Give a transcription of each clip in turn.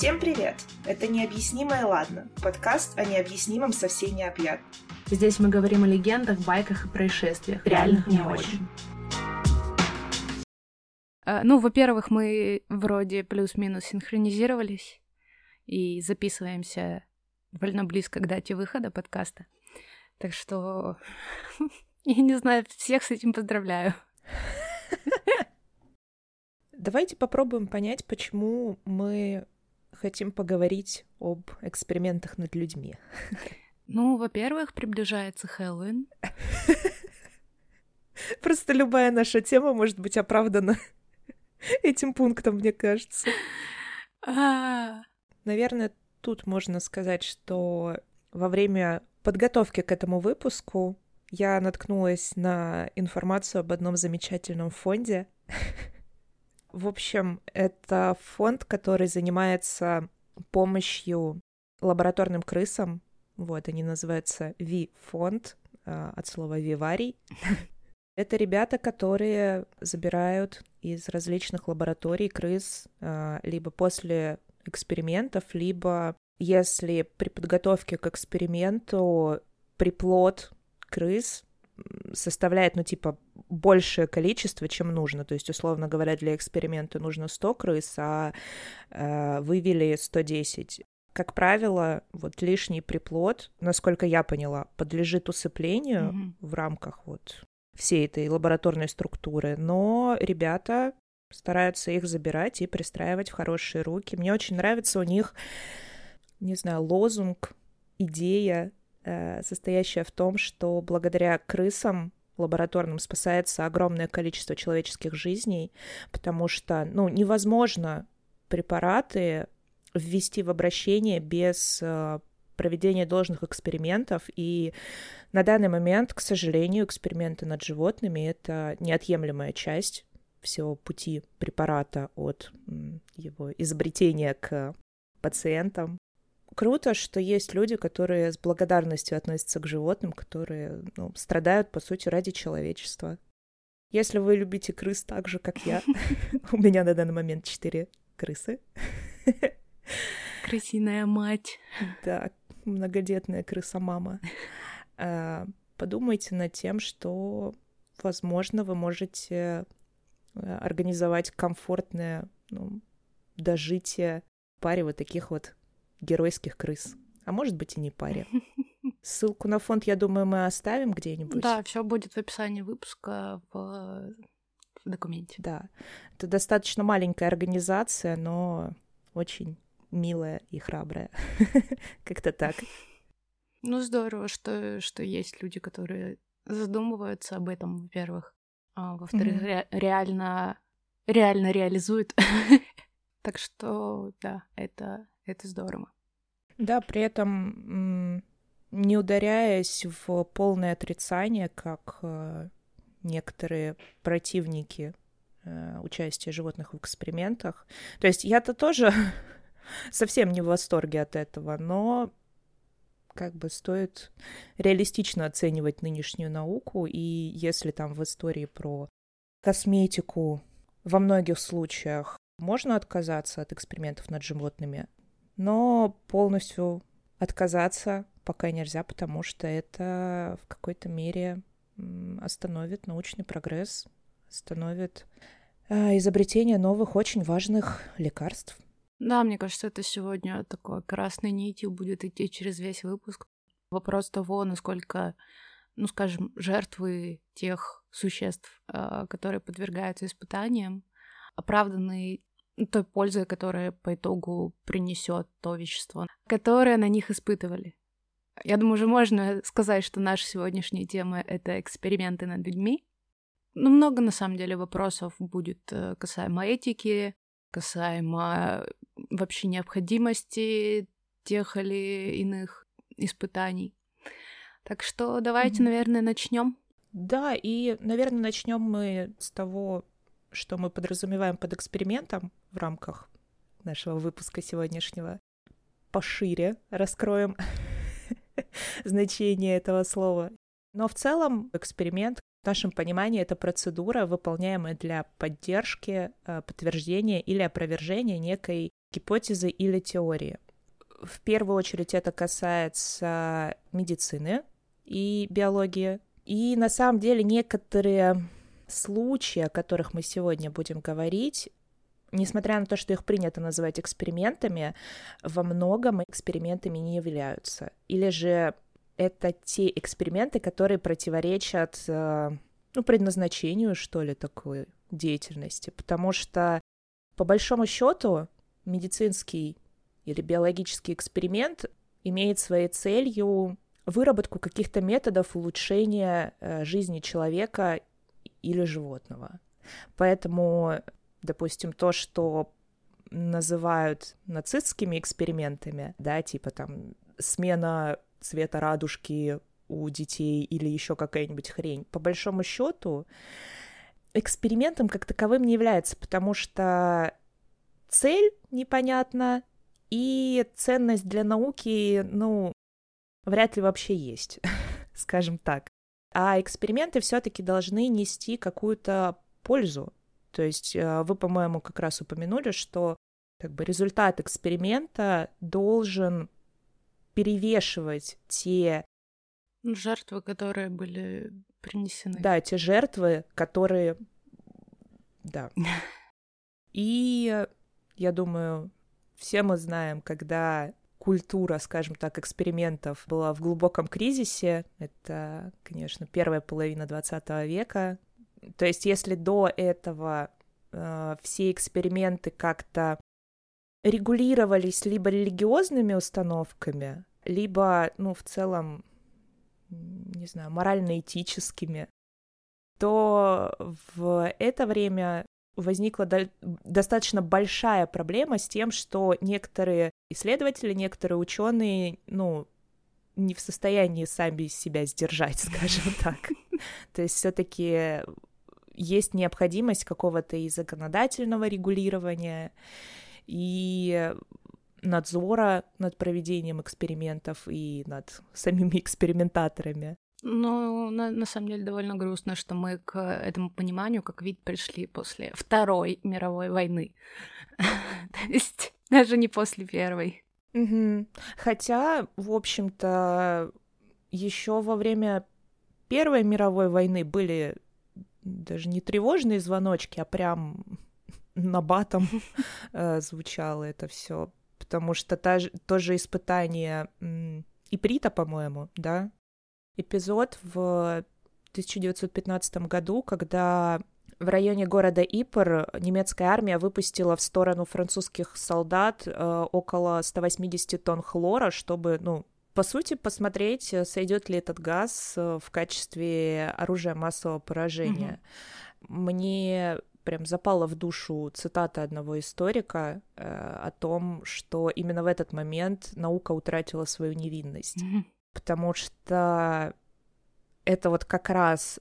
Всем привет! Это «Необъяснимое, ладно» — подкаст о необъяснимом со всей необъятной. Здесь мы говорим о легендах, байках и происшествиях. Реальных не очень. Во-первых, мы вроде плюс-минус синхронизировались и записываемся довольно близко к дате выхода подкаста. Так что, я не знаю, всех с этим поздравляю. Давайте попробуем понять, почему мы хотим поговорить об экспериментах над людьми. Во-первых, приближается Хэллоуин. Просто любая наша тема может быть оправдана этим пунктом, мне кажется. Наверное, тут можно сказать, что во время подготовки к этому выпуску я наткнулась на информацию об одном замечательном фонде. В общем, это фонд, который занимается помощью лабораторным крысам. Они называются V-фонд, от слова виварий. Это ребята, которые забирают из различных лабораторий крыс либо после экспериментов, либо если при подготовке к эксперименту приплод крыс составляет, большее количество, чем нужно. То есть, условно говоря, для эксперимента нужно 100 крыс, а вывели 110. Как правило, лишний приплод, насколько я поняла, подлежит усыплению в рамках всей этой лабораторной структуры, но ребята стараются их забирать и пристраивать в хорошие руки. Мне очень нравится у них, лозунг, идея, состоящая в том, что благодаря крысам лабораторным спасается огромное количество человеческих жизней, потому что, невозможно препараты ввести в обращение без проведения должных экспериментов, и на данный момент, к сожалению, эксперименты над животными — это неотъемлемая часть всего пути препарата от его изобретения к пациентам. Круто, что есть люди, которые с благодарностью относятся к животным, которые страдают, по сути, ради человечества. Если вы любите крыс так же, как я, у меня на данный момент 4 крысы. Крысиная мать. Да, многодетная крыса-мама. Подумайте над тем, что, возможно, вы можете организовать комфортное дожитие паре таких геройских крыс. А может быть, и не паре. Ссылку на фонд, я думаю, мы оставим где-нибудь. Да, все будет в описании выпуска в документе. Да. Это достаточно маленькая организация, но очень милая и храбрая. Как-то так. Здорово, что есть люди, которые задумываются об этом, во-первых. А во-вторых, реально реализуют. Так что, да, это здорово. Да, при этом не ударяясь в полное отрицание, как некоторые противники участия животных в экспериментах. То есть я-то тоже совсем не в восторге от этого, но стоит реалистично оценивать нынешнюю науку, и если там в истории про косметику во многих случаях можно отказаться от экспериментов над животными, но полностью отказаться пока нельзя, потому что это в какой-то мере остановит научный прогресс, остановит изобретение новых очень важных лекарств. Да, мне кажется, это сегодня такой красной нитью будет идти через весь выпуск. Вопрос того, насколько, жертвы тех существ, которые подвергаются испытаниям, оправданы той пользой, которая по итогу принесет то вещество, которое на них испытывали. Я думаю, уже можно сказать, что наша сегодняшняя тема — это эксперименты над людьми. Много, на самом деле, вопросов будет касаемо этики, касаемо вообще необходимости тех или иных испытаний. Так что давайте, наверное, начнем. Да, и, наверное, начнем мы с того, что мы подразумеваем под экспериментом в рамках нашего выпуска сегодняшнего. Пошире раскроем значение этого слова. Но в целом эксперимент в нашем понимании — это процедура, выполняемая для поддержки, подтверждения или опровержения некой гипотезы или теории. В первую очередь это касается медицины и биологии. И на самом деле некоторые случаи, о которых мы сегодня будем говорить, несмотря на то, что их принято называть экспериментами, во многом экспериментами не являются. Или же это те эксперименты, которые противоречат, предназначению, что ли, такой деятельности. Потому что, по большому счету, медицинский или биологический эксперимент имеет своей целью выработку каких-то методов улучшения жизни человека или животного. Поэтому, допустим, то, что называют нацистскими экспериментами, да, типа там смена цвета радужки у детей или еще какая-нибудь хрень, по большому счету экспериментом как таковым не является, потому что цель непонятна, и ценность для науки, вряд ли вообще есть, скажем так. А эксперименты все-таки должны нести какую-то пользу. То есть вы, по-моему, как раз упомянули, что результат эксперимента должен перевешивать те жертвы, которые были принесены. Да, те жертвы, которые... Да. И, я думаю, все мы знаем, когда культура, скажем так, экспериментов была в глубоком кризисе. Это, конечно, первая половина 20 века. То есть если до этого все эксперименты как-то регулировались либо религиозными установками, либо, в целом, не знаю, морально-этическими, то в это время возникла достаточно большая проблема с тем, что некоторые исследователи, некоторые ученые, не в состоянии сами себя сдержать, скажем так. То есть все-таки есть необходимость какого-то и законодательного регулирования, и надзора над проведением экспериментов и над самими экспериментаторами. На самом деле довольно грустно, что мы к этому пониманию, как вид, пришли после Второй мировой войны. То есть даже не после Первой. Хотя, в общем-то, еще во время Первой мировой войны были даже не тревожные звоночки, а прям набатом звучало это все, потому что тоже испытание иприта, по-моему, да? Эпизод в 1915 году, когда в районе города Ипр немецкая армия выпустила в сторону французских солдат около 180 тонн хлора, чтобы, по сути, посмотреть, сойдет ли этот газ в качестве оружия массового поражения. Мне прям запала в душу цитата одного историка о том, что именно в этот момент наука утратила свою невинность. Потому что это как раз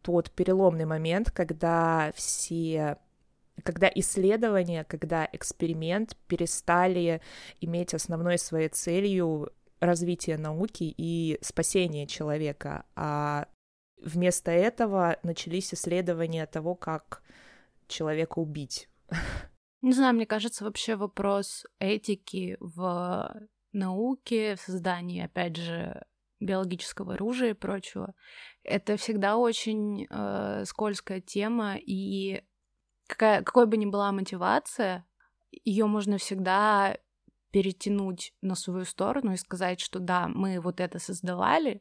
тот переломный момент, когда исследования, когда эксперимент перестали иметь основной своей целью развитие науки и спасение человека, а вместо этого начались исследования того, как человека убить. Не знаю, мне кажется, вообще вопрос этики в науке, в создании, опять же, биологического оружия и прочего, это всегда очень скользкая тема, и какой бы ни была мотивация, ее можно всегда перетянуть на свою сторону и сказать, что да, мы вот это создавали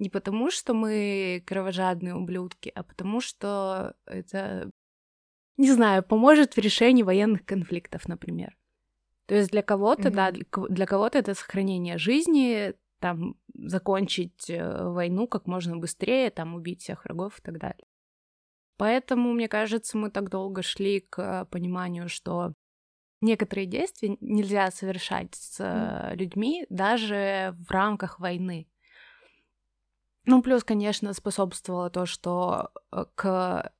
не потому, что мы кровожадные ублюдки, а потому что это, не знаю, поможет в решении военных конфликтов, например. То есть для кого-то, для кого-то это сохранение жизни, там, закончить войну как можно быстрее, там, убить всех врагов и так далее. Поэтому, мне кажется, мы так долго шли к пониманию, что некоторые действия нельзя совершать с людьми даже в рамках войны. Плюс, конечно, способствовало то, что к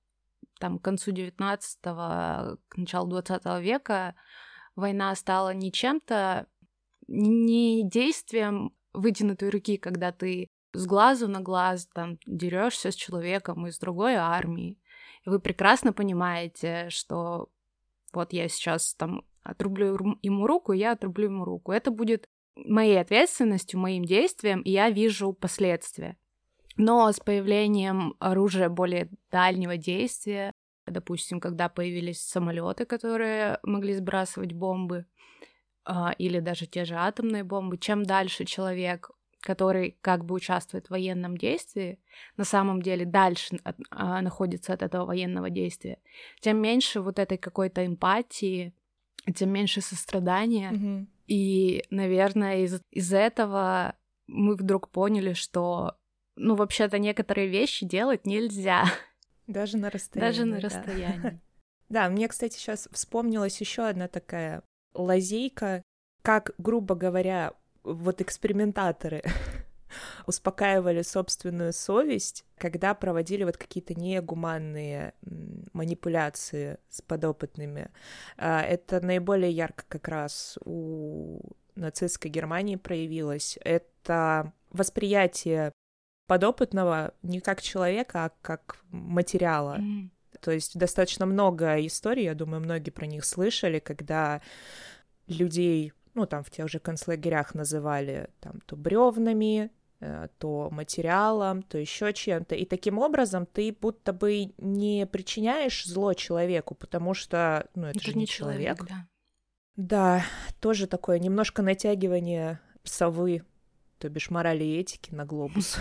концу 19-го, к началу 20 века война стала не чем-то, не действием вытянутой руки, когда ты с глазу на глаз там дерёшься с человеком из другой армии. И вы прекрасно понимаете, что вот я сейчас там отрублю ему руку, я отрублю ему руку. Это будет моей ответственностью, моим действием, и я вижу последствия. Но с появлением оружия более дальнего действия, допустим, когда появились самолеты, которые могли сбрасывать бомбы, или даже те же атомные бомбы, чем дальше человек, который как бы участвует в военном действии, на самом деле дальше находится от этого военного действия, тем меньше вот этой какой-то эмпатии, тем меньше сострадания. Mm-hmm. И, наверное, из этого мы вдруг поняли, что, ну, вообще-то некоторые вещи делать нельзя. Даже на расстоянии. Даже на расстоянии. Да, мне, кстати, сейчас вспомнилась еще одна такая лазейка, как, грубо говоря, вот экспериментаторы успокаивали собственную совесть, когда проводили вот какие-то негуманные манипуляции с подопытными. Это наиболее ярко как раз у нацистской Германии проявилось. Это восприятие подопытного не как человека, а как материала. Mm-hmm. То есть достаточно много историй, я думаю, многие про них слышали, когда людей, ну, там, в тех же концлагерях называли там то бревнами, то материалом, то еще чем-то. И таким образом ты будто бы не причиняешь зло человеку, потому что, ну, это же не человек. Да, тоже такое немножко натягивание совы, то бишь морали и этики, на глобус.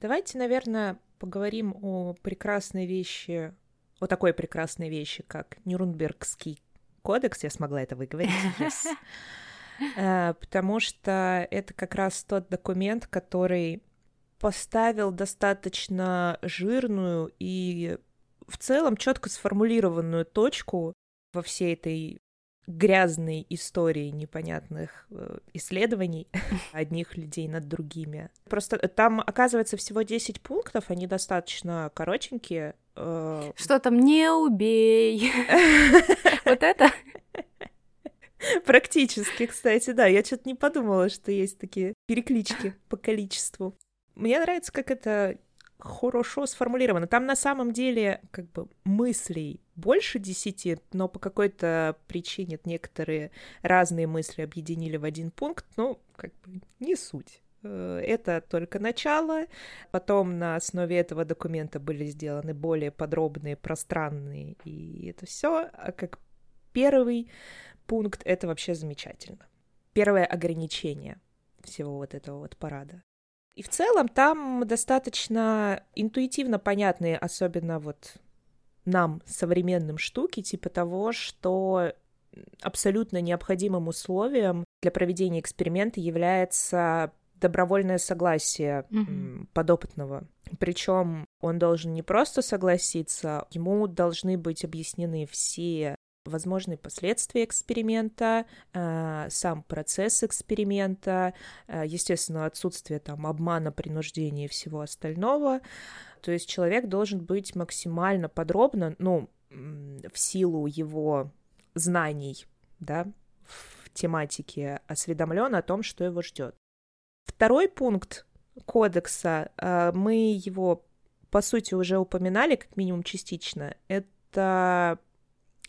Давайте, наверное, поговорим о прекрасной вещи, о такой прекрасной вещи, как Нюрнбергский кодекс. Я смогла это выговорить, yes. Потому что это как раз тот документ, который поставил достаточно жирную и в целом четко сформулированную точку во всей этой грязной истории непонятных исследований одних людей над другими. Просто там, оказывается, всего 10 пунктов, они достаточно коротенькие. Что там, не убей! Вот это? Практически, кстати, да. Я что-то не подумала, что есть такие переклички по количеству. Мне нравится, как это хорошо сформулировано. Там на самом деле как бы мыслей больше 10, но по какой-то причине некоторые разные мысли объединили в один пункт, ну, как бы не суть. Это только начало. Потом на основе этого документа были сделаны более подробные, пространные, и это все. А как первый пункт, это вообще замечательно. Первое ограничение всего вот этого вот парада. И в целом там достаточно интуитивно понятные, особенно вот нам, современным, штуки, типа того, что абсолютно необходимым условием для проведения эксперимента является добровольное согласие подопытного. Причем он должен не просто согласиться, ему должны быть объяснены все возможные последствия эксперимента, сам процесс эксперимента, естественно, отсутствие там обмана, принуждения и всего остального. То есть человек должен быть максимально подробно, ну, в силу его знаний, да, в тематике, осведомлен о том, что его ждет. Второй пункт кодекса, мы его, по сути, уже упоминали, как минимум частично, это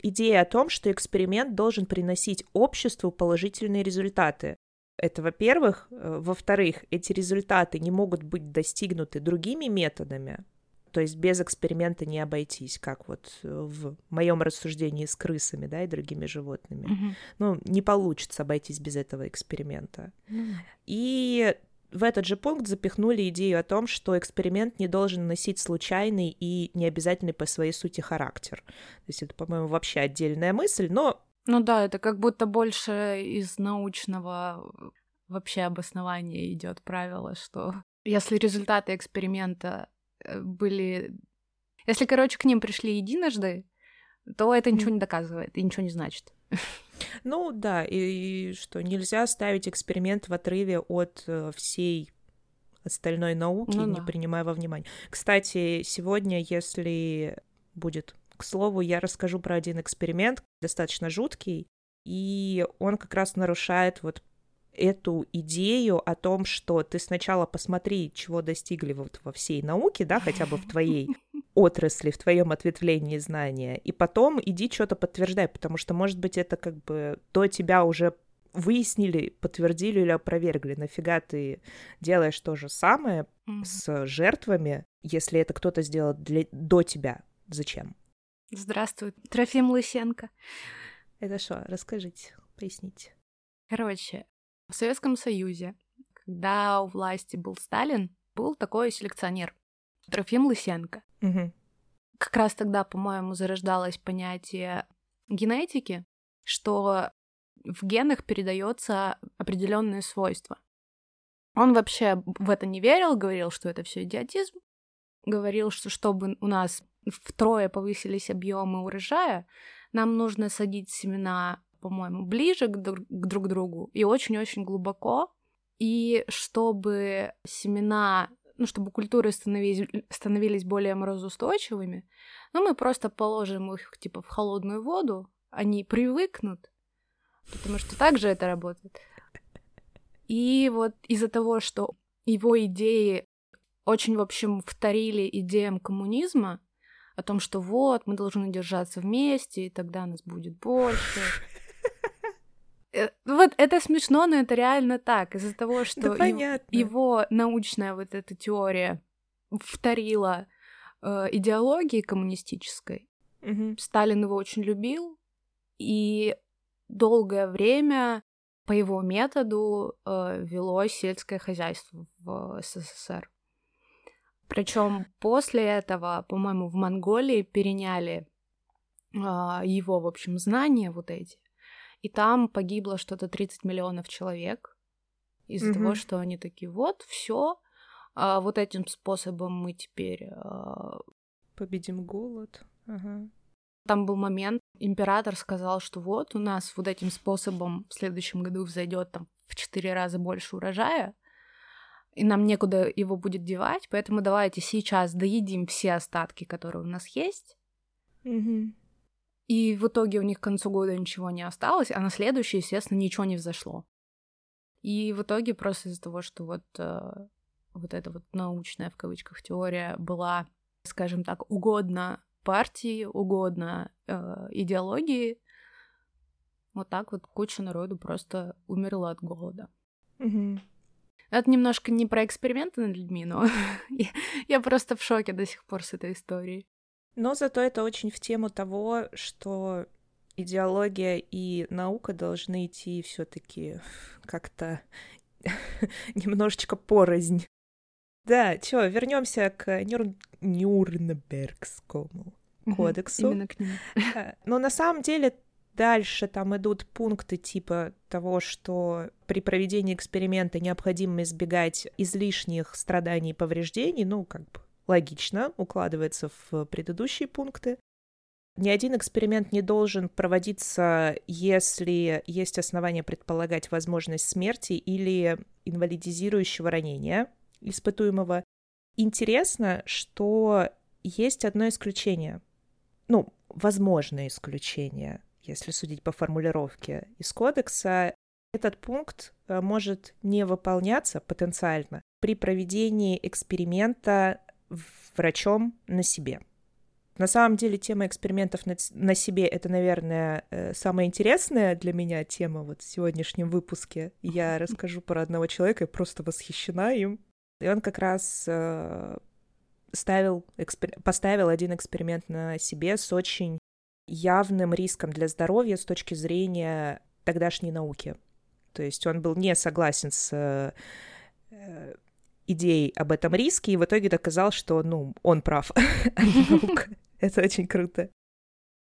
идея о том, что эксперимент должен приносить обществу положительные результаты. Это, во-первых. Во-вторых, эти результаты не могут быть достигнуты другими методами, то есть без эксперимента не обойтись, как вот в моем рассуждении с крысами, да, и другими животными. Mm-hmm. Ну, не получится обойтись без этого эксперимента. Mm-hmm. И в этот же пункт запихнули идею о том, что эксперимент не должен носить случайный и необязательный по своей сути характер. То есть это, по-моему, вообще отдельная мысль, но... Ну да, это как будто больше из научного вообще обоснования идет правило, что если результаты эксперимента были... Если, короче, к ним пришли единожды, то это ничего не доказывает и ничего не значит. Ну да, и что нельзя ставить эксперимент в отрыве от всей остальной науки, ну, не принимая во внимание. Кстати, сегодня, если будет, к слову, я расскажу про один эксперимент, достаточно жуткий, и он как раз нарушает вот эту идею о том, что ты сначала посмотри, чего достигли вот во всей науке, да, хотя бы в твоей отрасли, в твоем ответвлении знания, и потом иди что-то подтверждай, потому что, может быть, это как бы до тебя уже выяснили, подтвердили или опровергли. Нафига ты делаешь то же самое с жертвами, если это кто-то сделал до тебя? Зачем? Здравствуй, Трофим Лысенко. Это что? Расскажите, поясните. Короче, в Советском Союзе, когда у власти был Сталин, был такой селекционер Трофим Лысенко. Угу. Как раз тогда, по-моему, зарождалось понятие генетики, что в генах передается определенные свойства. Он вообще в это не верил, говорил, что это все идиотизм, говорил, что чтобы у нас втрое повысились объемы урожая, нам нужно садить семена, по-моему, ближе к друг другу и очень-очень глубоко, и чтобы семена, чтобы культуры становились более морозоустойчивыми, мы просто положим их типа в холодную воду, они привыкнут, потому что так же это работает. И вот из-за того, что его идеи очень, в общем, вторили идеям коммунизма, о том, что вот, мы должны держаться вместе, и тогда нас будет больше. Вот это смешно, но это реально так. Из-за того, что его научная вот эта теория вторила идеологии коммунистической, Сталин его очень любил, и долгое время по его методу велось сельское хозяйство в СССР. Причем после этого, по-моему, в Монголии переняли его, в общем, знания вот эти. И там погибло что-то 30 миллионов человек из-за того, что они такие, вот, все, вот этим способом мы теперь... Победим голод. Ага. Там был момент, император сказал, что вот у нас вот этим способом в следующем году взойдет там в 4 раза больше урожая, и нам некуда его будет девать, поэтому давайте сейчас доедим все остатки, которые у нас есть. Mm-hmm. И в итоге у них к концу года ничего не осталось, а на следующий, естественно, ничего не взошло. И в итоге просто из-за того, что вот эта вот научная, в кавычках, теория была, скажем так, угодна партии, угодно идеологии, вот так вот куча народу просто умерла от голода. Mm-hmm. Это немножко не про эксперименты над людьми, но я просто в шоке до сих пор с этой историей. Но зато это очень в тему того, что идеология и наука должны идти все-таки как-то немножечко порознь. Да, чё, вернемся к Нюрнбергскому кодексу. Именно к нему. Но на самом деле дальше там идут пункты типа того, что при проведении эксперимента необходимо избегать излишних страданий и повреждений, как бы логично, укладывается в предыдущие пункты. Ни один эксперимент не должен проводиться, если есть основания предполагать возможность смерти или инвалидизирующего ранения испытуемого. Интересно, что есть одно исключение. Возможное исключение, если судить по формулировке из кодекса. Этот пункт может не выполняться потенциально при проведении эксперимента врачом на себе. На самом деле тема экспериментов на себе — это, наверное, самая интересная для меня тема в сегодняшнем выпуске. Я расскажу про одного человека, я просто восхищена им. И он как раз поставил один эксперимент на себе с очень явным риском для здоровья с точки зрения тогдашней науки. То есть он был не согласен с идеей об этом риске, и в итоге доказал, что, он прав, а не наука. Это очень круто.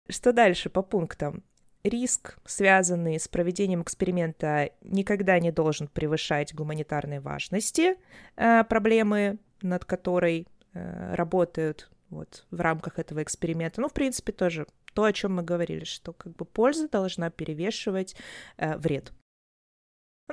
Что дальше по пунктам? Риск, связанный с проведением эксперимента, никогда не должен превышать гуманитарной важности проблемы, над которой работают в рамках этого эксперимента. В принципе, тоже то, о чем мы говорили, что как бы польза должна перевешивать вред.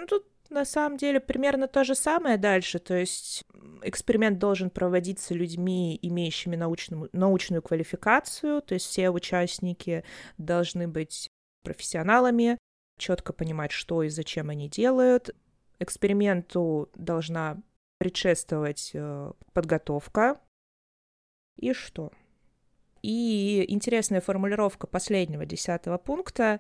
Тут на самом деле примерно то же самое дальше, то есть эксперимент должен проводиться людьми, имеющими научную квалификацию, то есть все участники должны быть профессионалами, четко понимать, что и зачем они делают. Эксперименту должна предшествовать подготовка. И что? И интересная формулировка последнего 10-го пункта.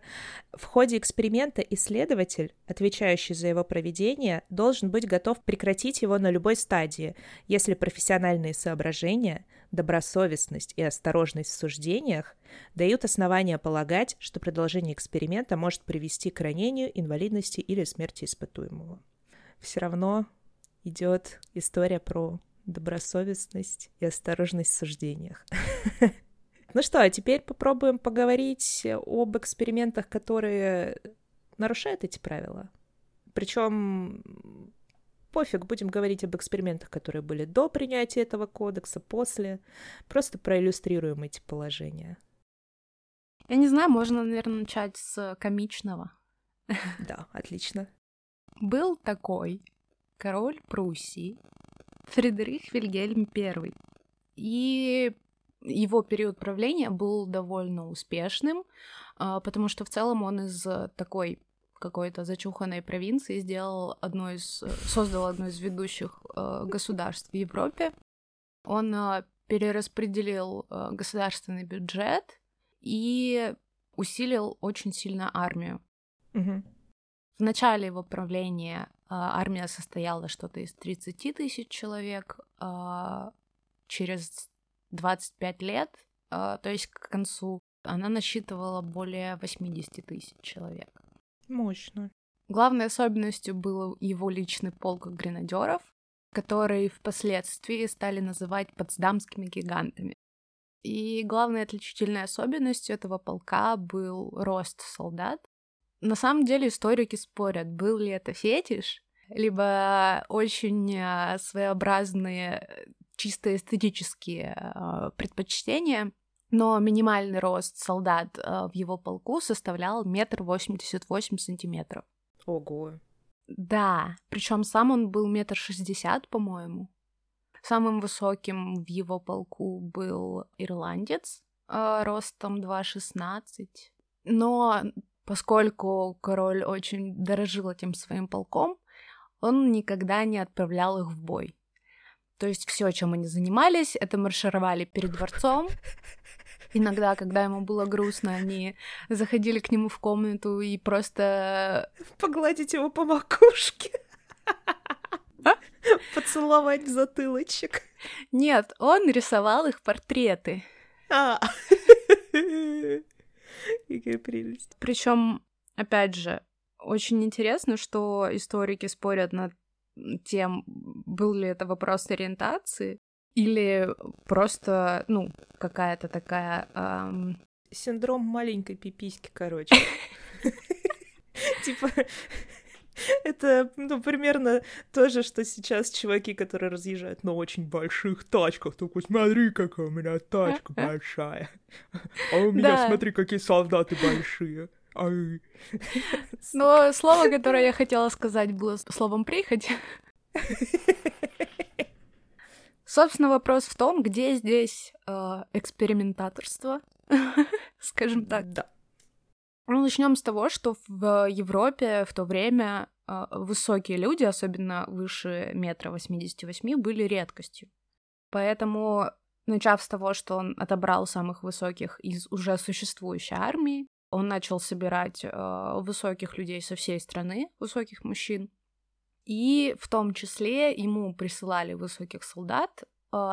В ходе эксперимента исследователь, отвечающий за его проведение, должен быть готов прекратить его на любой стадии, если профессиональные соображения, добросовестность и осторожность в суждениях дают основания полагать, что продолжение эксперимента может привести к ранению, инвалидности или смерти испытуемого. Все равно идет история про добросовестность и осторожность в суждениях. Ну что, а теперь попробуем поговорить об экспериментах, которые нарушают эти правила. Причем пофиг, будем говорить об экспериментах, которые были до принятия этого кодекса, после. Просто проиллюстрируем эти положения. Я не знаю, можно, наверное, начать с комичного. Да, отлично. Был такой король Пруссии Фридрих Вильгельм I. И его период правления был довольно успешным, потому что в целом он из такой какой-то зачуханной провинции создал одно из ведущих государств в Европе. Он перераспределил государственный бюджет и усилил очень сильно армию. Угу. В начале его правления армия состояла что-то из 30 тысяч человек, через 25 лет, то есть к концу, она насчитывала более 80 тысяч человек. Мощно. Главной особенностью был его личный полк гренадеров, которые впоследствии стали называть потсдамскими гигантами. И главной отличительной особенностью этого полка был рост солдат. На самом деле историки спорят, был ли это фетиш, либо очень своеобразные чисто эстетические предпочтения, но минимальный рост солдат в его полку составлял 1,88 метра. Ого! Да, причем сам он был 1,60 метра, по-моему. Самым высоким в его полку был ирландец ростом 2,16. Но поскольку король очень дорожил этим своим полком, он никогда не отправлял их в бой. То есть все, чем они занимались, это маршировали перед дворцом. Иногда, когда ему было грустно, они заходили к нему в комнату и просто погладить его по макушке. Поцеловать в затылочек. Нет, он рисовал их портреты. Какая прелесть. Причем, опять же, очень интересно, что историки спорят над тем, был ли это вопрос ориентации или просто, какая-то такая... Синдром маленькой пиписьки, короче. Типа, это, примерно то же, что сейчас чуваки, которые разъезжают на очень больших тачках. Только смотри, какая у меня тачка большая. А у меня, смотри, какие солдаты большие. Ай. Но слово, которое я хотела сказать, было словом «прихоть». Собственно, вопрос в том, где здесь экспериментаторство, скажем так. Да. Ну, начнем с того, что в Европе в то время высокие люди, особенно выше 1,88 метра, были редкостью. Поэтому, начав с того, что он отобрал самых высоких из уже существующей армии, он начал собирать высоких людей со всей страны, высоких мужчин. И в том числе ему присылали высоких солдат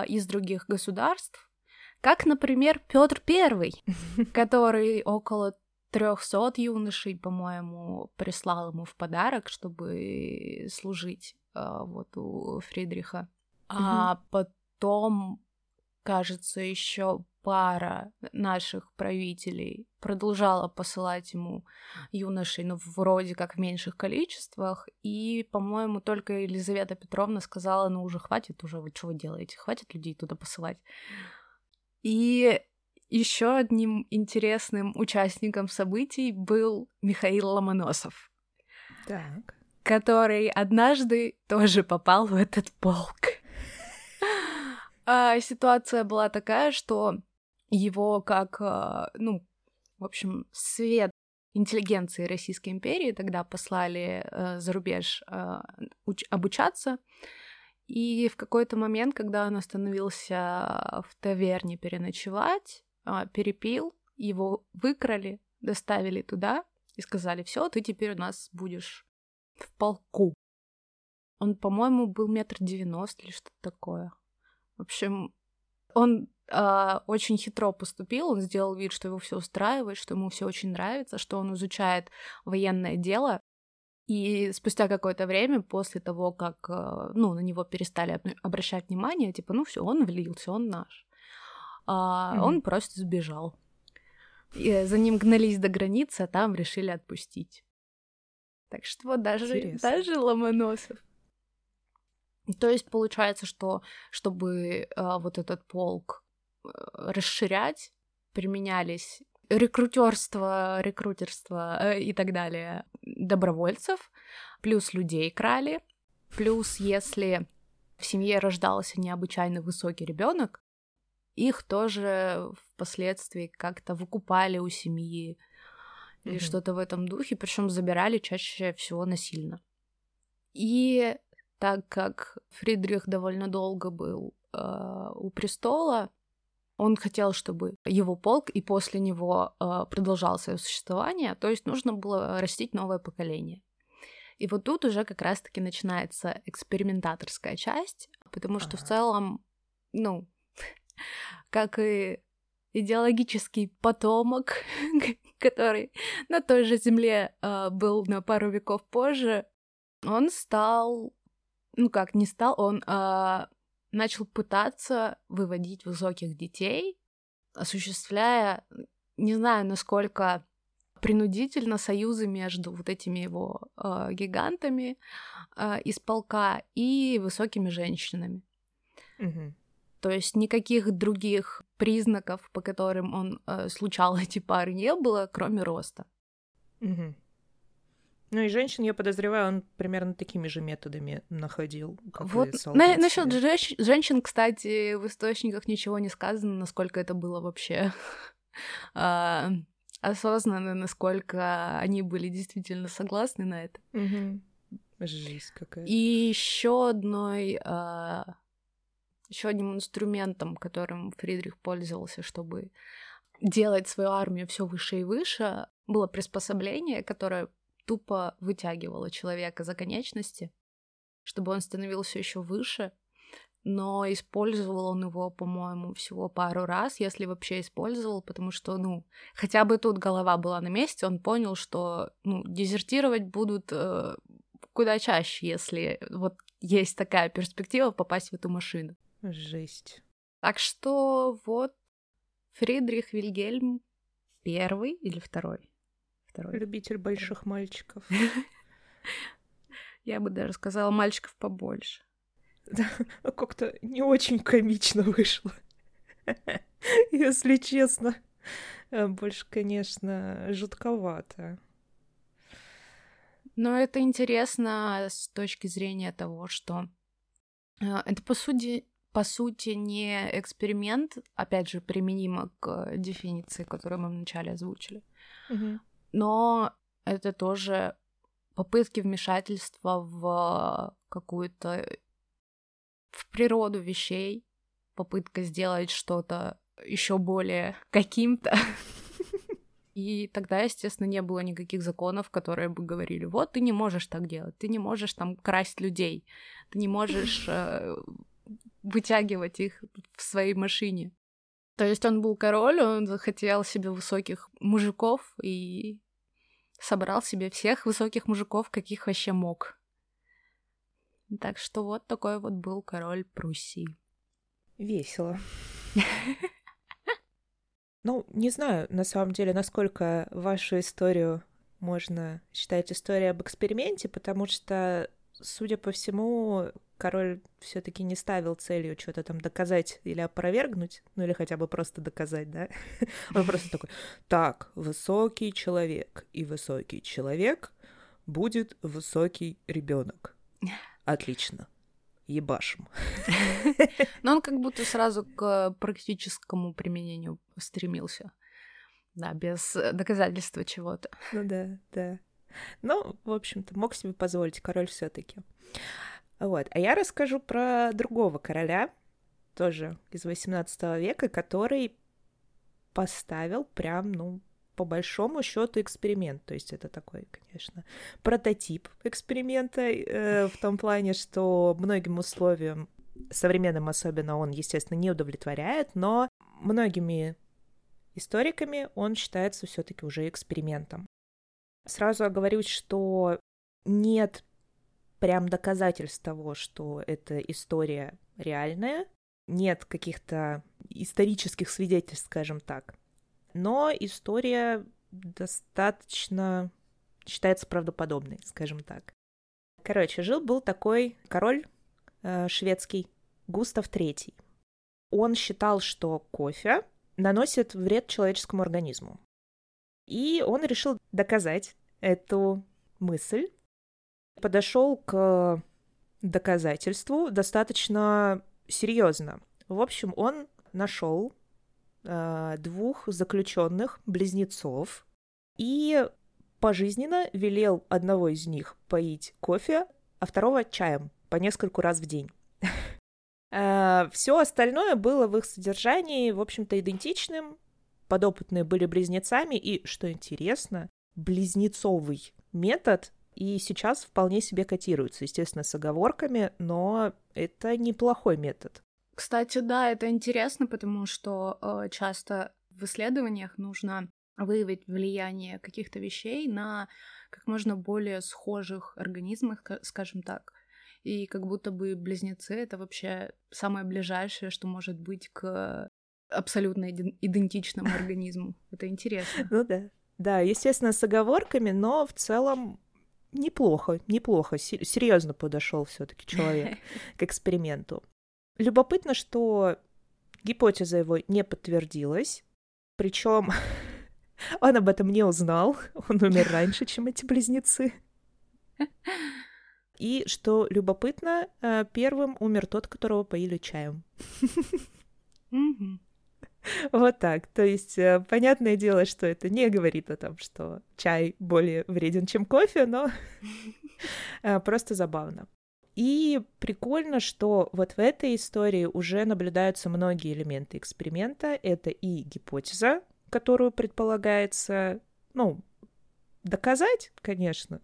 из других государств, как, например, Петр I, который около 300 юношей, по-моему, прислал ему в подарок, чтобы служить у Фридриха. А потом, кажется, еще пара наших правителей продолжала посылать ему юношей, но вроде как в меньших количествах, и, по-моему, только Елизавета Петровна сказала, уже хватит, уже вы чего делаете, хватит людей туда посылать. И еще одним интересным участником событий был Михаил Ломоносов, так, который однажды тоже попал в этот полк. Ситуация была такая, что его, в общем, свет интеллигенции Российской империи, тогда послали за рубеж обучаться. И в какой-то момент, когда он остановился в таверне переночевать, перепил, его выкрали, доставили туда и сказали: «Все, ты теперь у нас будешь в полку». Он, по-моему, был 1,90 м или что-то такое. В общем, он очень хитро поступил, он сделал вид, что его все устраивает, что ему все очень нравится, что он изучает военное дело. И спустя какое-то время, после того, как на него перестали обращать внимание, типа, ну все, он влился, он наш. Он просто сбежал. И за ним гнались до границы, а там решили отпустить. Так что вот даже Ломоносов. То есть получается, что чтобы вот этот полк расширять, применялись рекрутерство и так далее, добровольцев, плюс людей крали, плюс если в семье рождался необычайно высокий ребенок, их тоже впоследствии как-то выкупали у семьи или что-то в этом духе, причем забирали чаще всего насильно. И так как Фридрих довольно долго был у престола, он хотел, чтобы его полк и после него продолжал свое существование, то есть нужно было растить новое поколение. И вот тут уже как раз-таки начинается экспериментаторская часть, потому что в целом, как и идеологический потомок, который на той же земле был на пару веков позже, он стал, начал пытаться выводить высоких детей, осуществляя, не знаю, насколько принудительно, союзы между вот этими его гигантами из полка и высокими женщинами. Угу. То есть никаких других признаков, по которым он случал эти пары, не было, кроме роста. Угу. Ну и женщин, я подозреваю, он примерно такими же методами находил, как вот и солдат. Насчёт женщин, кстати, в источниках ничего не сказано, насколько это было вообще осознанно, насколько они были действительно согласны на это. Угу. Жизнь какая. И ещё одним инструментом, которым Фридрих пользовался, чтобы делать свою армию все выше и выше, было приспособление, которое тупо вытягивала человека за конечности, чтобы он становился еще выше, но использовал он его, по-моему, всего пару раз, если вообще использовал, потому что, хотя бы тут голова была на месте, он понял, что, дезертировать будут куда чаще, если вот есть такая перспектива попасть в эту машину. Жесть. Так что вот Фридрих Вильгельм I или II? Любитель больших мальчиков. Я бы даже сказала, мальчиков побольше. Да, как-то не очень комично вышло. Если честно. Больше, конечно, жутковато. Но это интересно с точки зрения того, что это, по сути, не эксперимент, опять же, применимо к дефиниции, которую мы вначале озвучили. Угу. Но это тоже попытки вмешательства в какую-то... в природу вещей, попытка сделать что-то еще более каким-то. И тогда, естественно, не было никаких законов, которые бы говорили: вот, ты не можешь так делать, ты не можешь там красть людей, ты не можешь вытягивать их в своей машине. То есть он был король, он захотел себе высоких мужиков и... собрал себе всех высоких мужиков, каких вообще мог. Так что вот такой вот был король Пруссии. Весело. Не знаю, на самом деле, насколько вашу историю можно считать историей об эксперименте, потому что, судя по всему, король все-таки не ставил целью что-то там доказать или опровергнуть, или хотя бы просто доказать, да? Он просто такой: так, высокий человек, и высокий человек будет высокий ребенок. Отлично. Ебашим. Но он как будто сразу к практическому применению стремился. да, без доказательства чего-то. Ну да, да. Ну, в общем-то, мог себе позволить король все-таки. Вот. А я расскажу про другого короля, тоже из 18 века, который поставил прям, ну, по большому счету эксперимент. То есть это такой, конечно, прототип эксперимента в том плане, что многим условиям, современным особенно, он, естественно, не удовлетворяет, но многими историками он считается все-таки уже экспериментом. Сразу оговорюсь, что нет прям доказательств того, что эта история реальная, нет каких-то исторических свидетельств, скажем так. Но история достаточно считается правдоподобной, скажем так. Короче, жил-был такой король шведский Густав III. Он считал, что кофе наносит вред человеческому организму. И он решил доказать эту мысль. Подошел к доказательству достаточно серьезно. В общем, он нашел двух заключенных близнецов и пожизненно велел одного из них поить кофе, а второго чаем по нескольку раз в день. Все остальное было в их содержании, в общем-то, идентичным. Подопытные были близнецами, и, что интересно, близнецовый метод и сейчас вполне себе котируется, естественно, с оговорками, но это неплохой метод. Кстати, да, это интересно, потому что часто в исследованиях нужно выявить влияние каких-то вещей на как можно более схожих организмах, скажем так. И как будто бы близнецы — это вообще самое ближайшее, что может быть к абсолютно идентичному организму. Это интересно. Ну да. Да, естественно, с оговорками, но в целом неплохо, неплохо. Серьезно подошел все-таки человек к эксперименту. Любопытно, что гипотеза его не подтвердилась, причем он об этом не узнал, он умер раньше, чем эти близнецы. И, что любопытно, первым умер тот, которого поили чаем. Mm-hmm. Вот так. То есть, понятное дело, что это не говорит о том, что чай более вреден, чем кофе, но просто забавно. И прикольно, что вот в этой истории уже наблюдаются многие элементы эксперимента. Это и гипотеза, которую предполагается, ну, доказать, конечно.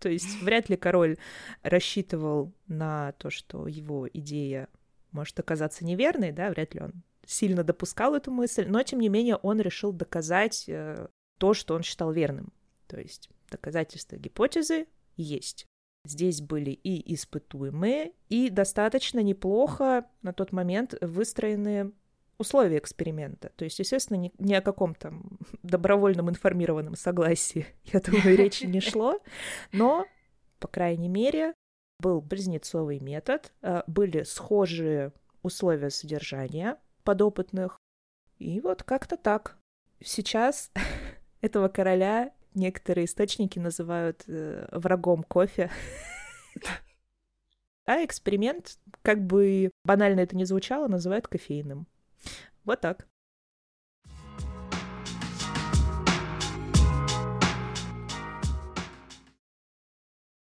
То есть вряд ли король рассчитывал на то, что его идея может оказаться неверной, да, вряд ли он сильно допускал эту мысль, но, тем не менее, он решил доказать то, что он считал верным. То есть доказательства гипотезы есть. Здесь были и испытуемые, и достаточно неплохо на тот момент выстроены условия эксперимента. То есть, естественно, ни о каком там добровольном информированном согласии, я думаю, речи не шло, но, по крайней мере, был близнецовый метод, были схожие условия содержания подопытных, и вот как-то так. Сейчас этого короля некоторые источники называют врагом кофе, а эксперимент, как бы банально это ни звучало, называют кофейным. Вот так.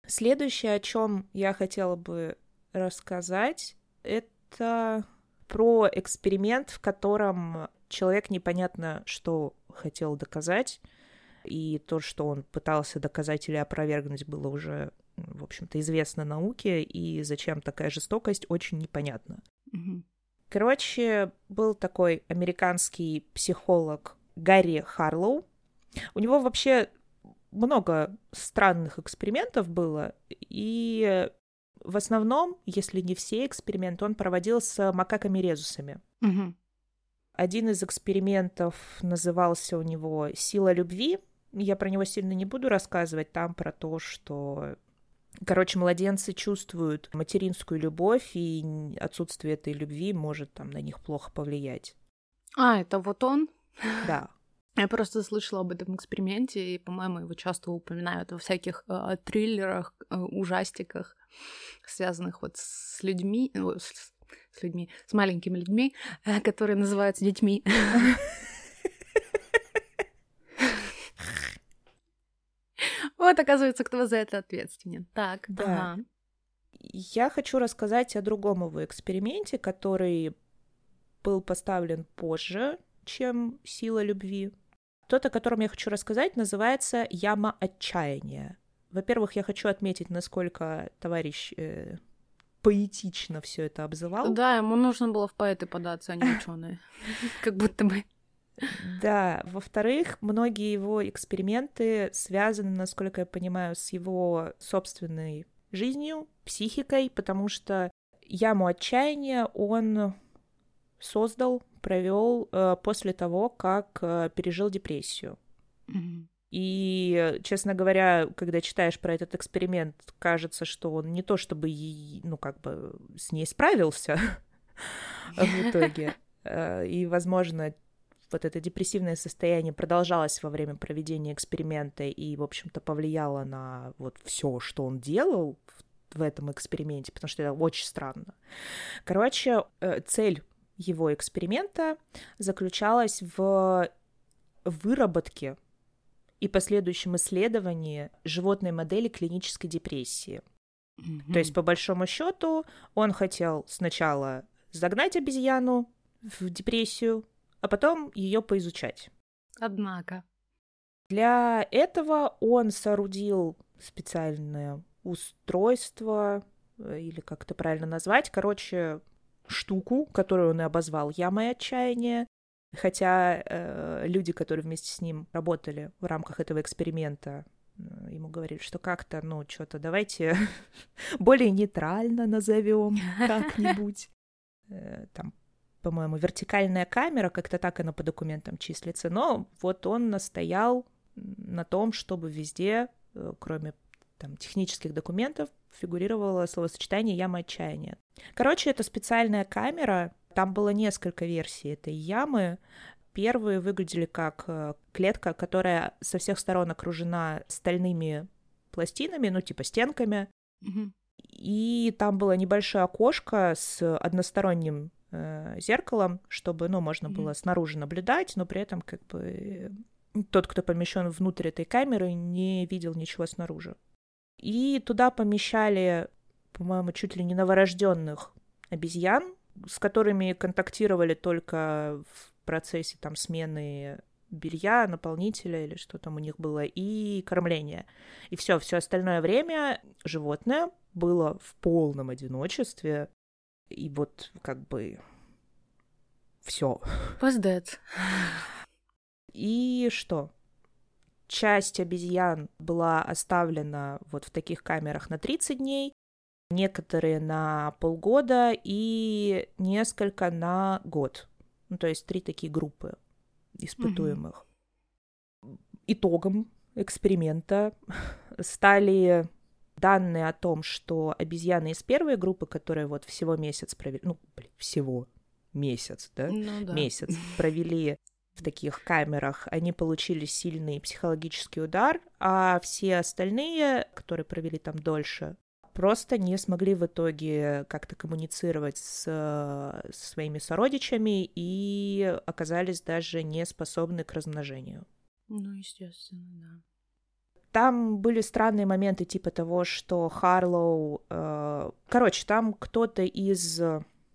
Следующее, о чем я хотела бы рассказать, это про эксперимент, в котором человек непонятно, что хотел доказать, и то, что он пытался доказать или опровергнуть, было уже, в общем-то, известно науке, и зачем такая жестокость, очень непонятно. Mm-hmm. Короче, был такой американский психолог Гарри Харлоу. У него вообще много странных экспериментов было, и в основном, если не все эксперименты, он проводил с макаками-резусами. Угу. Один из экспериментов назывался у него «Сила любви». Я про него сильно не буду рассказывать, там про то, что, короче, младенцы чувствуют материнскую любовь, и отсутствие этой любви может там на них плохо повлиять. А, это вот он? Да. Я просто слышала об этом эксперименте, и, по-моему, его часто упоминают во всяких триллерах, ужастиках, связанных вот с маленькими людьми, которые называются детьми. Вот, оказывается, кто за это ответственен. Так, да. Ага. Я хочу рассказать о другом его эксперименте, который был поставлен позже, чем «Сила любви». Тот, о котором я хочу рассказать, называется «Яма отчаяния». Во-первых, я хочу отметить, насколько товарищ поэтично все это обзывал. Да, ему нужно было в поэты податься, а не ученые. Как будто бы. Да, во-вторых, многие его эксперименты связаны, насколько я понимаю, с его собственной жизнью, психикой, потому что яму отчаяния он создал, провел после того, как пережил депрессию. Mm-hmm. И, честно говоря, когда читаешь про этот эксперимент, кажется, что он не то чтобы с ней справился в итоге. И, возможно, вот это депрессивное состояние продолжалось во время проведения эксперимента и, в общем-то, повлияло на вот все, что он делал в этом эксперименте, потому что это очень странно. Короче, цель его эксперимента заключалась в выработке и последующем исследовании животной модели клинической депрессии. Mm-hmm. То есть, по большому счету, он хотел сначала загнать обезьяну в депрессию, а потом ее поизучать. Однако. Для этого он соорудил специальное устройство, или как это правильно назвать, штуку, которую он и обозвал «Ямой отчаяния». Хотя люди, которые вместе с ним работали в рамках этого эксперимента, ему говорили, что как-то, давайте более нейтрально назовем как-нибудь. Там, по-моему, вертикальная камера, как-то так она по документам числится. Но вот он настоял на том, чтобы везде, кроме технических документов, фигурировало словосочетание «яма отчаяния». Короче, это специальная камера. Там было несколько версий этой ямы. Первые выглядели как клетка, которая со всех сторон окружена стальными пластинами, стенками. Mm-hmm. И там было небольшое окошко с односторонним зеркалом, чтобы, можно mm-hmm. было снаружи наблюдать, но при этом тот, кто помещен внутрь этой камеры, не видел ничего снаружи. И туда помещали, по-моему, чуть ли не новорожденных обезьян, с которыми контактировали только в процессе смены белья, наполнителя или что там у них было, и кормления. И все остальное время животное было в полном одиночестве. И вот все. Поздец. И что? Часть обезьян была оставлена вот в таких камерах на 30 дней, некоторые на полгода и несколько на год. То есть 3 такие группы испытуемых. Угу. Итогом эксперимента стали данные о том, что обезьяны из первой группы, которые вот всего месяц провели... всего месяц, да? Месяц провели в таких камерах, они получили сильный психологический удар, а все остальные, которые провели там дольше, просто не смогли в итоге как-то коммуницировать со своими сородичами и оказались даже не способны к размножению. Естественно, да. Там были странные моменты типа того, что Харлоу... там кто-то из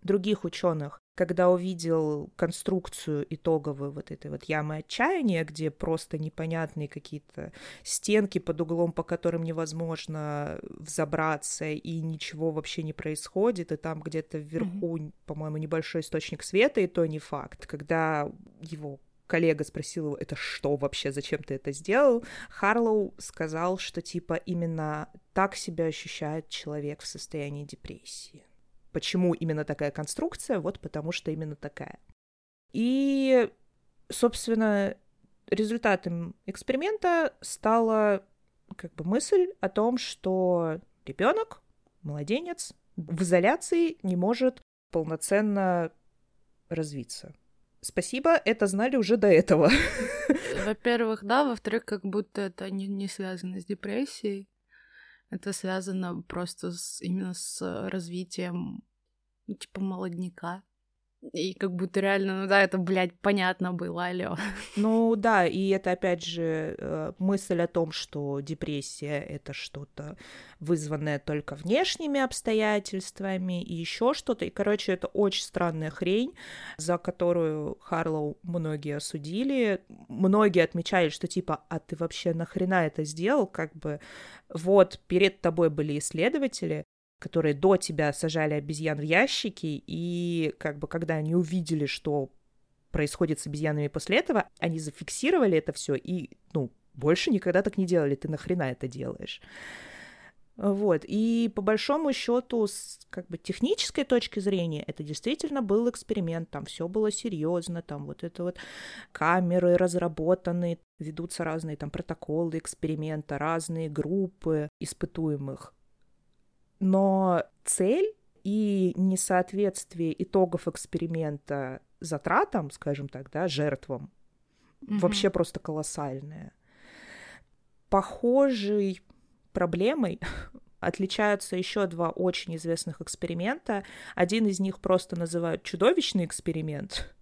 других ученых, когда увидел конструкцию итоговую вот этой вот ямы отчаяния, где просто непонятные какие-то стенки под углом, по которым невозможно взобраться, и ничего вообще не происходит, и там где-то вверху, mm-hmm. по-моему, небольшой источник света, и то не факт. Когда его коллега спросил его, это что вообще, зачем ты это сделал, Харлоу сказал, что именно так себя ощущает человек в состоянии депрессии. Почему именно такая конструкция? Вот потому что именно такая. И, собственно, результатом эксперимента стала мысль о том, что ребенок, младенец, в изоляции не может полноценно развиться. Спасибо, это знали уже до этого. Во-первых, да, во-вторых, как будто это не связано с депрессией. Это связано просто именно с развитием молодняка. И как будто реально, ну да, это, блядь, понятно было, алё. Ну да, и это, опять же, мысль о том, что депрессия — это что-то, вызванное только внешними обстоятельствами и еще что-то. И, короче, это очень странная хрень, за которую Харлоу многие осудили. Многие отмечали, что типа, а ты вообще нахрена это сделал? Как бы вот перед тобой были исследователи, которые до тебя сажали обезьян в ящики, и как бы когда они увидели, что происходит с обезьянами после этого, они зафиксировали это все и, ну, больше никогда так не делали, ты нахрена это делаешь. Вот, и по большому счету, с как бы технической точки зрения, это действительно был эксперимент, там все было серьезно, там вот это вот камеры разработаны, ведутся разные там протоколы эксперимента, разные группы испытуемых. Но цель и несоответствие итогов эксперимента затратам, скажем так, да, жертвам, вообще просто колоссальное. Похожей проблемой отличаются еще два очень известных эксперимента. Один из них просто называют «чудовищный эксперимент»,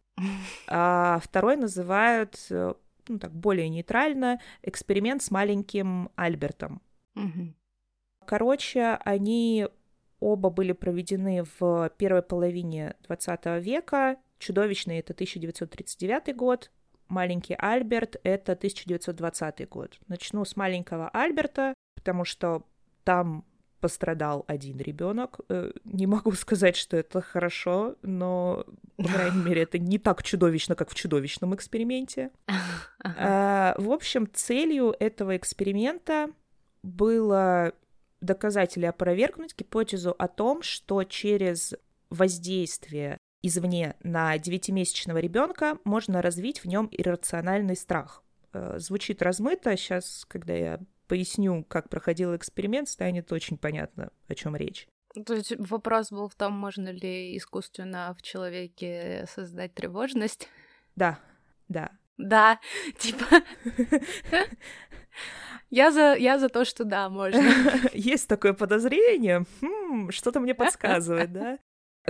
а второй называют, ну так, более нейтрально, «эксперимент с маленьким Альбертом». Короче, они оба были проведены в первой половине 20 века. Чудовищный — это 1939 год, маленький Альберт — это 1920 год. Начну с маленького Альберта, потому что там пострадал один ребенок. Не могу сказать, что это хорошо, но, по крайней мере, это не так чудовищно, как в чудовищном эксперименте. В общем, целью этого эксперимента было доказать или опровергнуть гипотезу о том, что через воздействие извне на 9-месячного ребенка можно развить в нем иррациональный страх. Звучит размыто. Сейчас, когда я поясню, как проходил эксперимент, станет очень понятно, о чем речь. То есть вопрос был в том, можно ли искусственно в человеке создать тревожность? Да. Да, типа... Я за то, что да, можно. Есть такое подозрение, что-то мне подсказывает, да?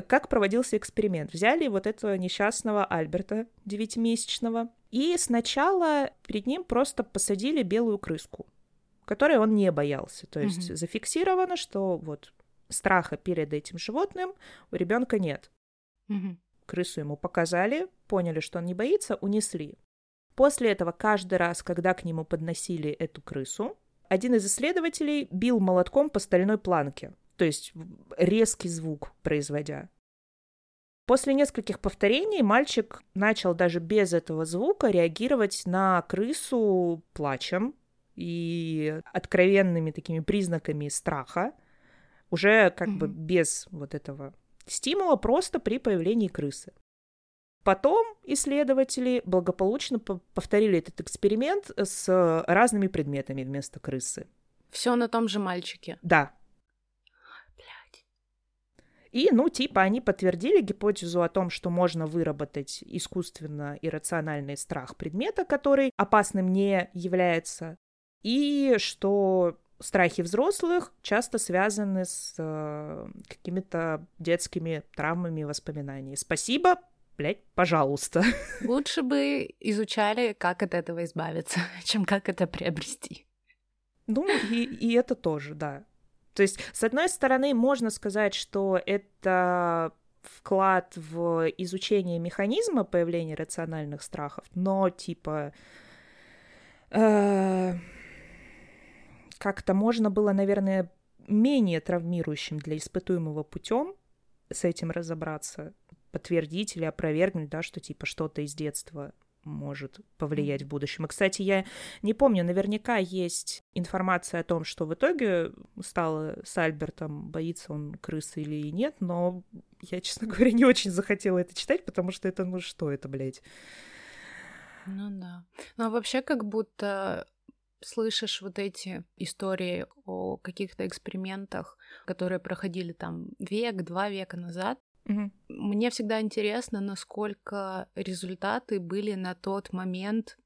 Как проводился эксперимент? Взяли вот этого несчастного Альберта, 9-месячного, и сначала перед ним просто посадили белую крыску, которой он не боялся. То есть зафиксировано, что вот страха перед этим животным у ребенка нет. Крысу ему показали, поняли, что он не боится, унесли. После этого каждый раз, когда к нему подносили эту крысу, один из исследователей бил молотком по стальной планке, то есть резкий звук производя. После нескольких повторений мальчик начал даже без этого звука реагировать на крысу плачем и откровенными такими признаками страха, уже как бы без вот этого стимула, просто при появлении крысы. Потом исследователи благополучно повторили этот эксперимент с разными предметами вместо крысы. Все на том же мальчике? Да. Блядь. И, ну, типа, они подтвердили гипотезу о том, что можно выработать искусственно иррациональный страх предмета, который опасным не является, и что страхи взрослых часто связаны с какими-то детскими травмами, воспоминаниями. Спасибо. Блять, пожалуйста. Лучше бы изучали, как от этого избавиться, чем как это приобрести. Ну, и это тоже, да. То есть, с одной стороны, можно сказать, что это вклад в изучение механизма появления рациональных страхов, но, типа, как-то можно было, наверное, менее травмирующим для испытуемого путем с этим разобраться, подтвердить или опровергнуть, да, что типа что-то из детства может повлиять в будущем. И, кстати, я не помню, наверняка есть информация о том, что в итоге стало с Альбертом, боится он крысы или нет, но я, честно говоря, не очень захотела это читать, потому что это, ну что это, блядь? Ну да. Ну а вообще как будто слышишь вот эти истории о каких-то экспериментах, которые проходили там век-два века назад. Мне всегда интересно, насколько результаты были на тот момент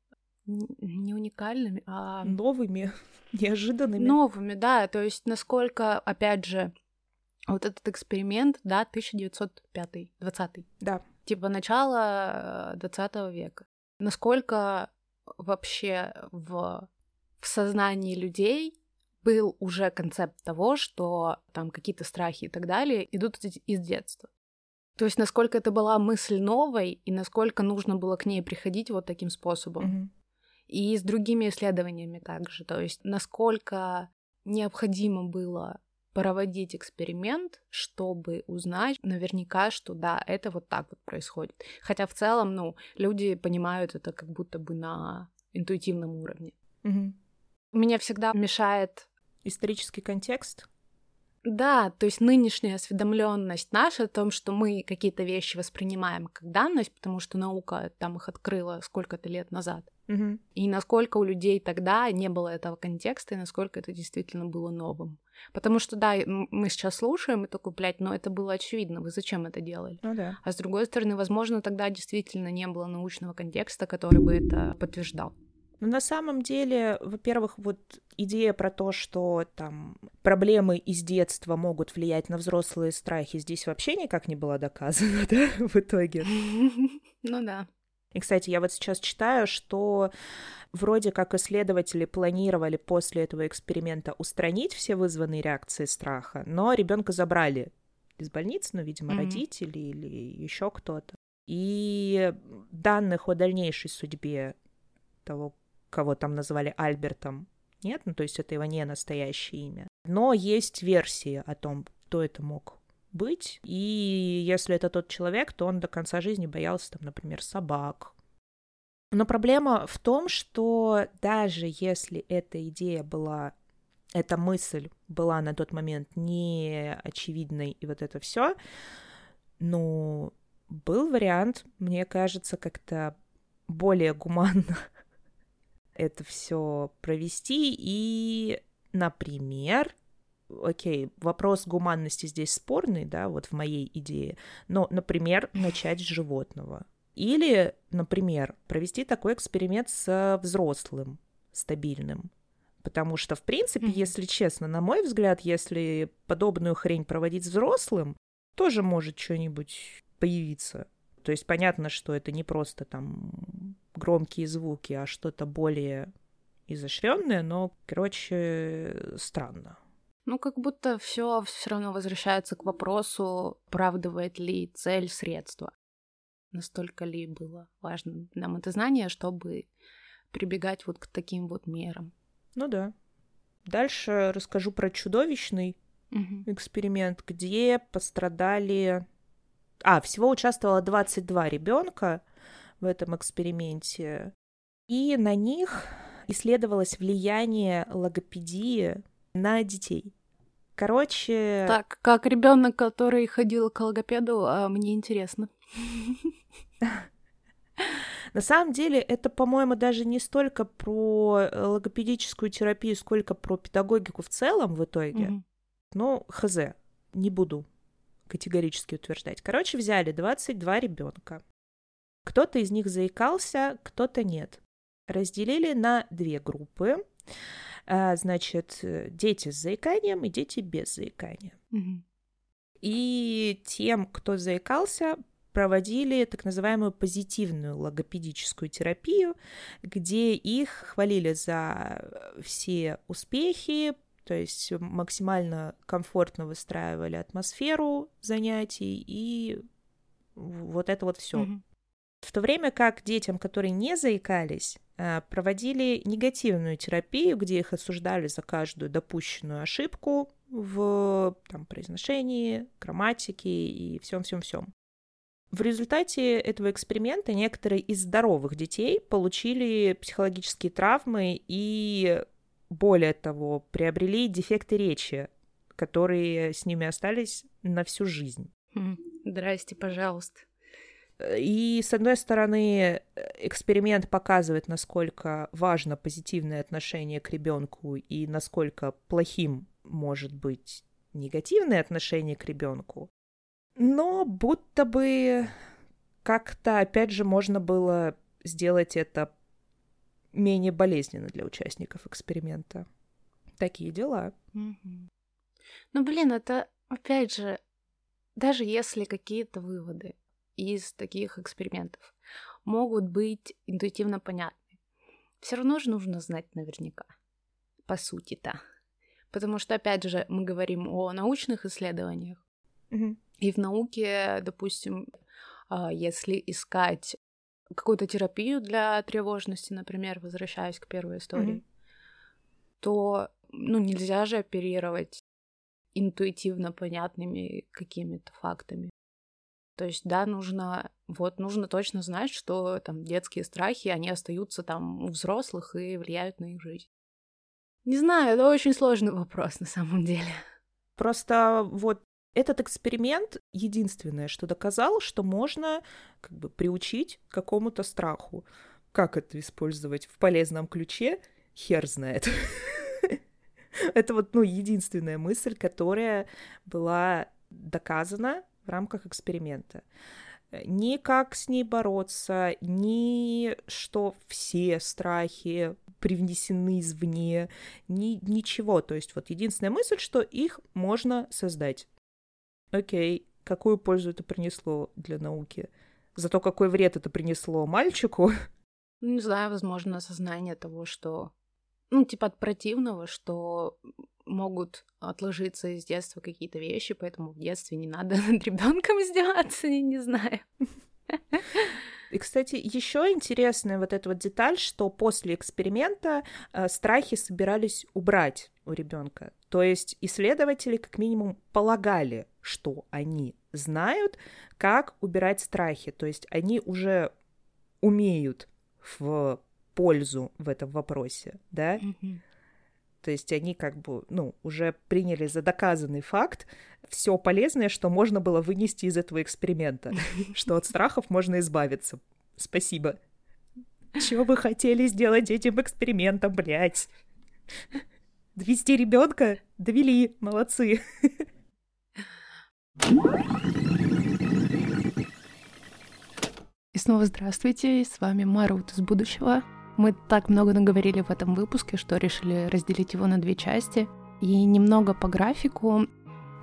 не уникальными, а... Новыми, неожиданными. Новыми, да, то есть насколько, опять же, вот этот эксперимент, да, 1905-20. Да. типа начала 20 века. Насколько вообще в сознании людей был уже концепт того, что там какие-то страхи и так далее идут из детства? То есть насколько это была мысль новой и насколько нужно было к ней приходить вот таким способом. Mm-hmm. И с другими исследованиями также. То есть насколько необходимо было проводить эксперимент, чтобы узнать наверняка, что да, это вот так вот происходит. Хотя в целом, люди понимают это как будто бы на интуитивном уровне. Угу. Меня всегда мешает исторический контекст. Да, то есть нынешняя осведомленность наша о том, что мы какие-то вещи воспринимаем как данность, потому что наука там их открыла сколько-то лет назад. Угу. И насколько у людей тогда не было этого контекста, и насколько это действительно было новым. Потому что, да, мы сейчас слушаем и такой, это было очевидно, вы зачем это делали? Ну да. А с другой стороны, возможно, тогда действительно не было научного контекста, который бы это подтверждал. Ну, на самом деле, во-первых, идея про то, что там проблемы из детства могут влиять на взрослые страхи, здесь вообще никак не была доказана, да, в итоге? Ну да. И, кстати, я сейчас читаю, что вроде как исследователи планировали после этого эксперимента устранить все вызванные реакции страха, но ребенка забрали из больницы, видимо, mm-hmm. родители или еще кто-то. И данных о дальнейшей судьбе того, кого там назвали Альбертом, нет, то есть это его не настоящее имя. Но есть версии о том, кто это мог быть, и если это тот человек, то он до конца жизни боялся, например, собак. Но проблема в том, что даже если эта мысль была на тот момент не очевидной, и это все, был вариант, мне кажется, как-то более гуманно это все провести, и, например, окей, вопрос гуманности здесь спорный, да, в моей идее, но, например, начать с животного. Или, например, провести такой эксперимент со взрослым, стабильным. Потому что, в принципе, mm-hmm. если честно, на мой взгляд, если подобную хрень проводить с взрослым, тоже может что-нибудь появиться. То есть понятно, что это не просто громкие звуки, а что-то более изощренное, но, странно. Как будто все равно возвращается к вопросу, оправдывает ли цель средства. Настолько ли было важно нам это знание, чтобы прибегать к таким мерам. Ну да. Дальше расскажу про чудовищный эксперимент, где пострадали... всего участвовало 22 ребенка в этом эксперименте. И на них исследовалось влияние логопедии на детей. Так, как ребенок, который ходил к логопеду, мне интересно. На самом деле, это, по-моему, даже не столько про логопедическую терапию, сколько про педагогику в целом в итоге. Mm-hmm. Хз, не буду категорически утверждать. Взяли 22 ребенка. Кто-то из них заикался, кто-то нет. Разделили на две группы. Значит, дети с заиканием и дети без заикания. Mm-hmm. И тем, кто заикался, проводили так называемую позитивную логопедическую терапию, где их хвалили за все успехи, то есть максимально комфортно выстраивали атмосферу занятий и все. Mm-hmm. В то время как детям, которые не заикались, проводили негативную терапию, где их осуждали за каждую допущенную ошибку в произношении, грамматике и всем. В результате этого эксперимента некоторые из здоровых детей получили психологические травмы и, более того, приобрели дефекты речи, которые с ними остались на всю жизнь. Здрасте, пожалуйста. И, с одной стороны, эксперимент показывает, насколько важно позитивное отношение к ребенку и насколько плохим может быть негативное отношение к ребенку. Но будто бы как-то, опять же, можно было сделать это менее болезненно для участников эксперимента. Такие дела. Mm-hmm. Это, опять же, даже если какие-то выводы из таких экспериментов могут быть интуитивно понятны. Все равно же нужно знать наверняка, по сути-то. Потому что, опять же, мы говорим о научных исследованиях. Mm-hmm. И в науке, допустим, если искать какую-то терапию для тревожности, например, возвращаясь к первой истории, mm-hmm. то нельзя же оперировать интуитивно понятными какими-то фактами. То есть, да, нужно точно знать, что там детские страхи, они остаются там у взрослых и влияют на их жизнь. Не знаю, это очень сложный вопрос на самом деле. Просто этот эксперимент единственное, что доказал, что можно приучить к какому-то страху. Как это использовать в полезном ключе, хер знает. Это единственная мысль, которая была доказана в рамках эксперимента. Ни как с ней бороться, ни что все страхи привнесены извне, ничего. То есть единственная мысль, что их можно создать. Окей, какую пользу это принесло для науки? Зато какой вред это принесло мальчику? Не знаю, возможно, осознание того, что... от противного, что могут отложиться из детства какие-то вещи, поэтому в детстве не надо над ребенком издеваться, я не знаю. И, кстати, еще интересная эта деталь, что после эксперимента страхи собирались убрать у ребенка. То есть исследователи как минимум полагали, что они знают, как убирать страхи. То есть они уже умеют в пользу в этом вопросе, да? Mm-hmm. То есть они уже приняли за доказанный факт все полезное, что можно было вынести из этого эксперимента, что от страхов можно избавиться. Спасибо. Чего вы хотели сделать этим экспериментом, блядь? Довести ребенка? Довели, молодцы. И снова здравствуйте, с вами Марвуд из будущего. Мы так много наговорили в этом выпуске, что решили разделить его на две части. И немного по графику.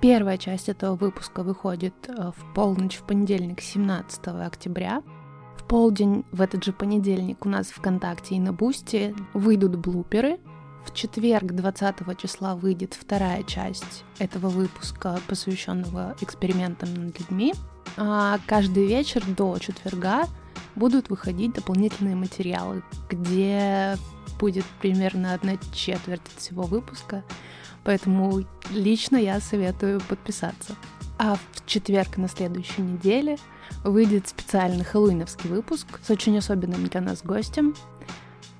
Первая часть этого выпуска выходит в полночь в понедельник, 17 октября. В полдень в этот же понедельник у нас ВКонтакте и на Boosty выйдут блуперы. В четверг, 20 числа, выйдет вторая часть этого выпуска, посвященного экспериментам над людьми. А каждый вечер до четверга будут выходить дополнительные материалы, где будет примерно 1/4 от всего выпуска, поэтому лично я советую подписаться. А в четверг на следующей неделе выйдет специальный хэллоуиновский выпуск с очень особенным для нас гостем,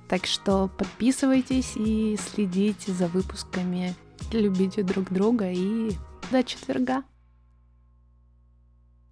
так что подписывайтесь и следите за выпусками, любите друг друга и до четверга!